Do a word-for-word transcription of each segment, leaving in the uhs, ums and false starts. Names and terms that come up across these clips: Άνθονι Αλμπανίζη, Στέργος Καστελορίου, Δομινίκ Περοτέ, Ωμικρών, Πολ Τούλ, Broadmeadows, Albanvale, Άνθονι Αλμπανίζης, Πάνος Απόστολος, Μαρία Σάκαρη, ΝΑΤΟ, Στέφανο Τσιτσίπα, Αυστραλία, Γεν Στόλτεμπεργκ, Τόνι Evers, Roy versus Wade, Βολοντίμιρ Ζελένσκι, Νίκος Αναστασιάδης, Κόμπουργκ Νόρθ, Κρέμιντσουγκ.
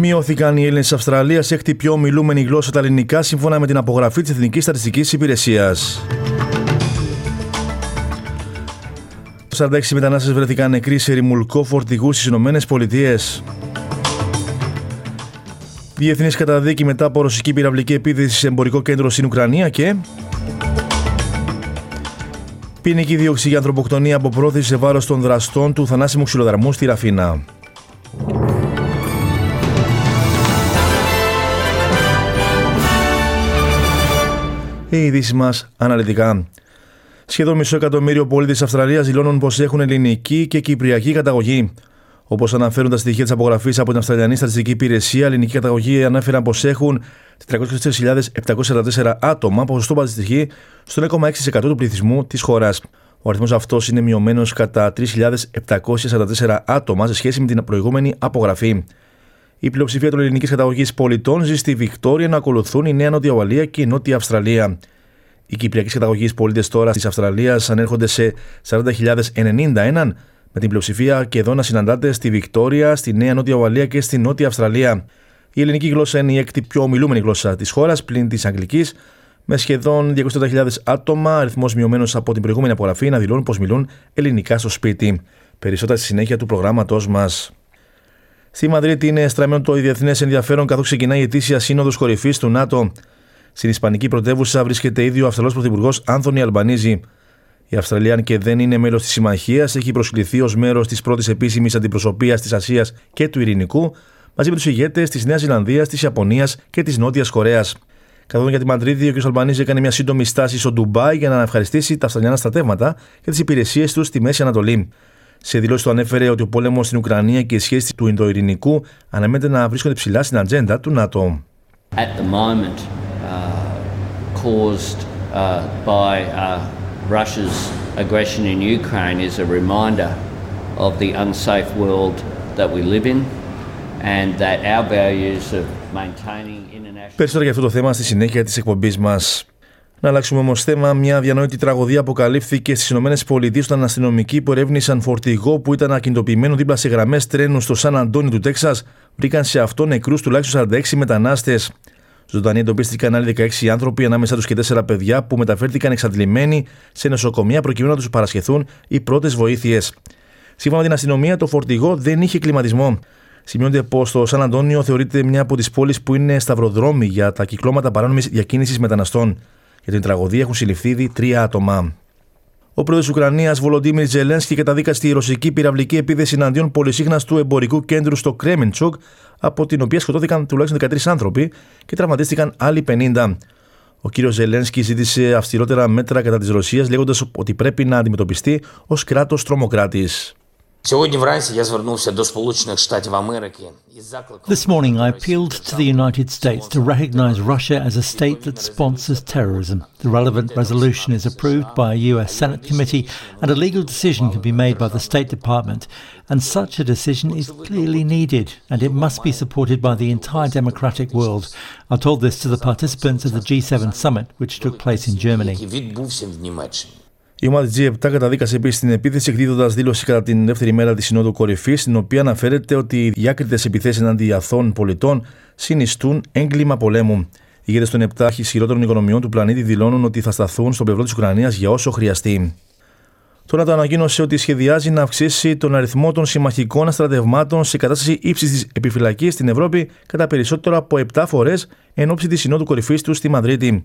Μειώθηκαν οι Έλληνες της Αυστραλίας σε έκτη πιο ομιλούμενη γλώσσα τα ελληνικά, σύμφωνα με την απογραφή της Εθνικής Στατιστικής Υπηρεσίας. σαράντα έξι μετανάστες βρέθηκαν νεκροί σε ρημουλκό φορτηγού στις Ηνωμένες Πολιτείες. Διεθνής καταδίκη μετά από ρωσική πυραυλική επίθεση σε εμπορικό κέντρο στην Ουκρανία και ποινική δίωξη για ανθρωποκτονία από πρόθεση σε βάρος των δραστών του θανάσιμου ξυλοδαρμού στη Ραφίνα. Οι ειδήσεις μας αναλυτικά. Σχεδόν μισό εκατομμύριο πολίτες της Αυστραλίας δηλώνουν πως έχουν ελληνική και κυπριακή καταγωγή. Όπως αναφέρουν τα στοιχεία της απογραφής από την Αυστραλιανή Στατιστική Υπηρεσία, ελληνική καταγωγή ανέφεραν πως έχουν τετρακόσιες είκοσι τρεις χιλιάδες επτακόσια σαράντα τέσσερα άτομα, ποσοστό που αντιστοιχεί στον ένα κόμμα έξι τοις εκατό του πληθυσμού της χώρας. Ο αριθμός αυτός είναι μειωμένος κατά τρεις χιλιάδες επτακόσια σαράντα τέσσερα άτομα σε σχέση με την προηγούμενη απογραφή. Η πλειοψηφία των ελληνικής καταγωγής πολιτών ζει στη Βικτόρια, ενώ ακολουθούν η Νέα Νότια Ουαλία και η Νότια Αυστραλία. Οι κυπριακής καταγωγής πολίτες τώρα της Αυστραλίας ανέρχονται σε σαράντα χιλιάδες ενενήντα ένα, με την πλειοψηφία και εδώ να συναντάται στη Βικτόρια, στη Νέα Νότια Ουαλία και στη Νότια Αυστραλία. Η ελληνική γλώσσα είναι η έκτη πιο ομιλούμενη γλώσσα της χώρας, πλην της αγγλικής, με σχεδόν διακόσιες τριάντα χιλιάδες άτομα, αριθμός μειωμένος από την προηγούμενη απογραφή, να δηλώνουν πως μιλούν ελληνικά στο σπίτι. Περισσότερα στη συνέχεια του προγράμματός μας. Στη Μαδρίτη είναι στραμμένο το διεθνές ενδιαφέρον, καθώς ξεκινάει η ετήσια Σύνοδος Κορυφής του ΝΑΤΟ. Στην Ισπανική πρωτεύουσα βρίσκεται ήδη ο Αυστραλός Πρωθυπουργός Άνθονι Αλμπανίζη. Η Αυστραλία, αν και δεν είναι μέλος της συμμαχίας, έχει προσκληθεί ως μέρος της πρώτης επίσημης αντιπροσωπείας της Ασίας και του Ειρηνικού, μαζί με τους ηγέτες της Νέας Ζηλανδίας, της Ιαπωνίας και της Νότιας Κορέας. Καθότι για τη Μαδρίτη, ο κ. Αλμπανίζη έκανε μια σύντομη στάση στο Ντουμπάι για να ευχαριστήσει τα αυστραλιανά στρατεύματα και τις υπηρεσίες τους στη Μέση Ανατολή. Σε δηλώσεις του ανέφερε ότι ο πόλεμος στην Ουκρανία και οι σχέσεις του Ινδοειρηνικού αναμένεται να βρίσκονται ψηλά στην ατζέντα του ΝΑΤΟ. At the moment, uh, caused uh, by uh, Russia's aggression in Ukraine is a reminder of the unsafe world that we live in and that our values of maintaining international. Περισσότερα για αυτό το θέμα στη συνέχεια της εκπομπής μας. Να αλλάξουμε όμως θέμα. Μια διανόητη τραγωδία αποκαλύφθηκε στις Ηνωμένες Πολιτείες όταν αστυνομικοί που ερεύνησαν φορτηγό που ήταν ακινητοποιημένο δίπλα σε γραμμές τρένου στο Σαν Αντώνι του Τέξας βρήκαν σε αυτό νεκρούς τουλάχιστον σαράντα έξι μετανάστες. Ζωντανοί εντοπίστηκαν άλλοι δεκαέξι άνθρωποι, ανάμεσα τους και τέσσερα παιδιά, που μεταφέρθηκαν εξαντλημένοι σε νοσοκομεία προκειμένου να τους παρασχεθούν οι πρώτες βοήθειες. Σύμφωνα με την αστυνομία, το φορτηγό δεν είχε κλιματισμό. Σημειώνεται πως το Σαν Αντώνιο θεωρείται μια από τις πόλεις που είναι σταυροδρόμοι για τα κυκλώματα παράνομης διακίνησης μεταναστών. Για την τραγωδία έχουν συλληφθεί ήδη τρία άτομα. Ο πρόεδρος της Ουκρανίας, Βολοντίμιρ Ζελένσκι, καταδίκασε τη ρωσική πυραυλική επίθεση εναντίον πολυσύχναστου εμπορικού κέντρου στο Κρέμιντσουγκ, από την οποία σκοτώθηκαν τουλάχιστον δεκατρείς άνθρωποι και τραυματίστηκαν άλλοι πενήντα. Ο κύριος Ζελένσκι ζήτησε αυστηρότερα μέτρα κατά της Ρωσίας, λέγοντας ότι πρέπει να αντιμετωπιστεί ως κράτος τρομοκράτης. This morning I appealed to the United States to recognize Russia as a state that sponsors terrorism. The relevant resolution is approved by a U S Senate committee and a legal decision can be made by the State Department. And such a decision is clearly needed and it must be supported by the entire democratic world. I told this to the participants of the Τζι σέβεν summit which took place in Germany. Η ομάδα της τζι επτά καταδίκασε επίσης την επίθεση, εκδίδοντας δήλωση κατά την δεύτερη μέρα της Συνόδου Κορυφής, στην οποία αναφέρεται ότι οι διάκριτες επιθέσεις εναντί αθώων πολιτών συνιστούν έγκλημα πολέμου. Οι ηγέτες των επτά ισχυρότερων οικονομιών του πλανήτη δηλώνουν ότι θα σταθούν στο πλευρό της Ουκρανίας για όσο χρειαστεί. Το ΝΑΤΟ ανακοίνωσε ότι σχεδιάζει να αυξήσει τον αριθμό των συμμαχικών στρατευμάτων σε κατάσταση ύψης της επιφυλακής στην Ευρώπη κατά περισσότερο από επτά φορές εν ώψη της Συνόδου Κορυφής του στη Μαδρίτη.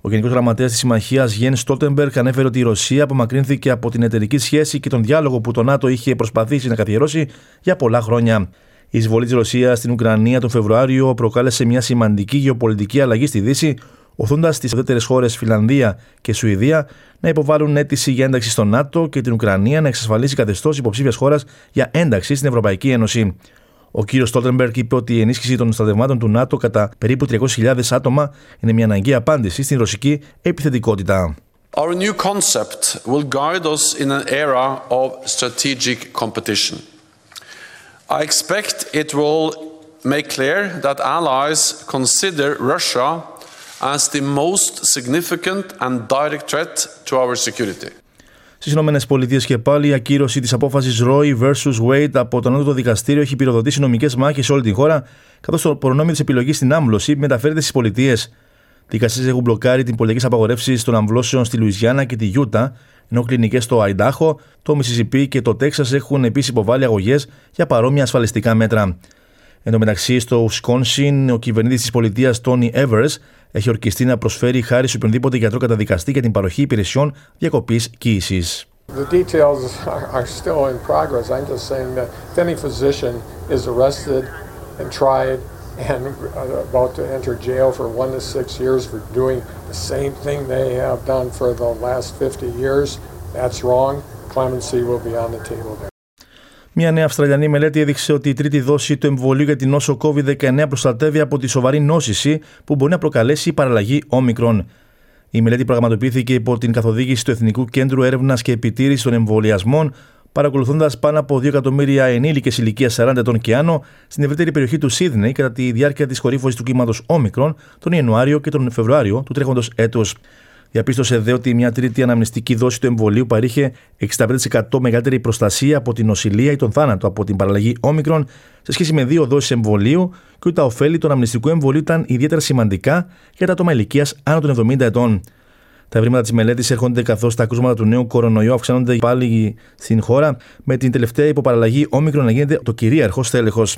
Ο Γενικός Γραμματέας της Συμμαχίας, Γεν Στόλτεμπεργκ, ανέφερε ότι η Ρωσία απομακρύνθηκε από την εταιρική σχέση και τον διάλογο που το ΝΑΤΟ είχε προσπαθήσει να καθιερώσει για πολλά χρόνια. Η εισβολή της Ρωσίας στην Ουκρανία τον Φεβρουάριο προκάλεσε μια σημαντική γεωπολιτική αλλαγή στη Δύση, οθώντας τις ουδέτερες χώρες Φινλανδία και Σουηδία να υποβάλουν αίτηση για ένταξη στο ΝΑΤΟ και την Ουκρανία να εξασφαλίσει καθεστώς υποψήφιας χώρας για ένταξη στην Ευρωπαϊκή Ένωση. Ο κύριος Στόλτεμπεργκ είπε ότι η ενίσχυση των στρατευμάτων του ΝΑΤΟ κατά περίπου τριακόσιες χιλιάδες άτομα είναι μια αναγκαία απάντηση στην ρωσική επιθετικότητα. Our new concept will guide us in an era of strategic competition. I expect it will make clear that allies consider Russia as the most significant and direct threat to our security. Στις Ηνωμένες Πολιτείες και πάλι, η ακύρωση της απόφασης Roy versus. Wade από το Ανώτατο Δικαστήριο έχει πυροδοτήσει νομικές μάχες σε όλη τη χώρα, καθώς το προνόμιο της επιλογής στην άμβλωση μεταφέρεται στις πολιτείες. Δικαστές έχουν μπλοκάρει την πολιτική απαγορεύση των αμβλώσεων στη Λουιζιάννα και τη Γιούτα, ενώ κλινικές στο Αϊντάχο, το Μισισιπί και το Τέξας έχουν επίσης υποβάλει αγωγές για παρόμοια ασφαλιστικά μέτρα. Εν τω μεταξύ, στο Ουσκόνσιν, ο κυβερνήτης της πολιτείας Τόνι Evers έχει ορκιστεί να προσφέρει χάρη σε οποιονδήποτε γιατρό καταδικαστή για την παροχή υπηρεσιών διακοπής κοίησης. The details are still in progress. I'm just saying that if any physician is arrested and tried and about to enter jail for one to six years for doing the same thing they have done for the last fifty years, that's wrong. Clemency will be on the table there. Μια νέα Αυστραλιανή μελέτη έδειξε ότι η τρίτη δόση του εμβολίου για την νόσο κόβιντ δεκαεννέα προστατεύει από τη σοβαρή νόσηση που μπορεί να προκαλέσει η παραλλαγή όμικρων. Η μελέτη πραγματοποιήθηκε υπό την καθοδήγηση του Εθνικού Κέντρου Έρευνας και Επιτήρησης των Εμβολιασμών, παρακολουθώντας πάνω από δύο εκατομμύρια ενήλικες ηλικίας σαράντα ετών και άνω στην ευρύτερη περιοχή του Σίδνεϊ κατά τη διάρκεια της κορύφωσης του κύματος όμικρον τον Ιανουάριο και τον Φεβρουάριο του τρέχοντος έτους. Διαπίστωσε δε ότι μια τρίτη αναμνηστική δόση του εμβολίου παρήχε εξήντα πέντε τοις εκατό μεγαλύτερη προστασία από την νοσηλεία ή τον θάνατο από την παραλλαγή όμικρον σε σχέση με δύο δόσεις εμβολίου και ότι τα ωφέλη του αναμνηστικού εμβολίου ήταν ιδιαίτερα σημαντικά για τα άτομα ηλικίας άνω των εβδομήντα ετών. Τα ευρήματα της μελέτης έρχονται καθώς τα κρούσματα του νέου κορονοϊού αυξάνονται πάλι στην χώρα, με την τελευταία υποπαραλλαγή όμικρον να γίνεται το κυρίαρχο στέλεχος.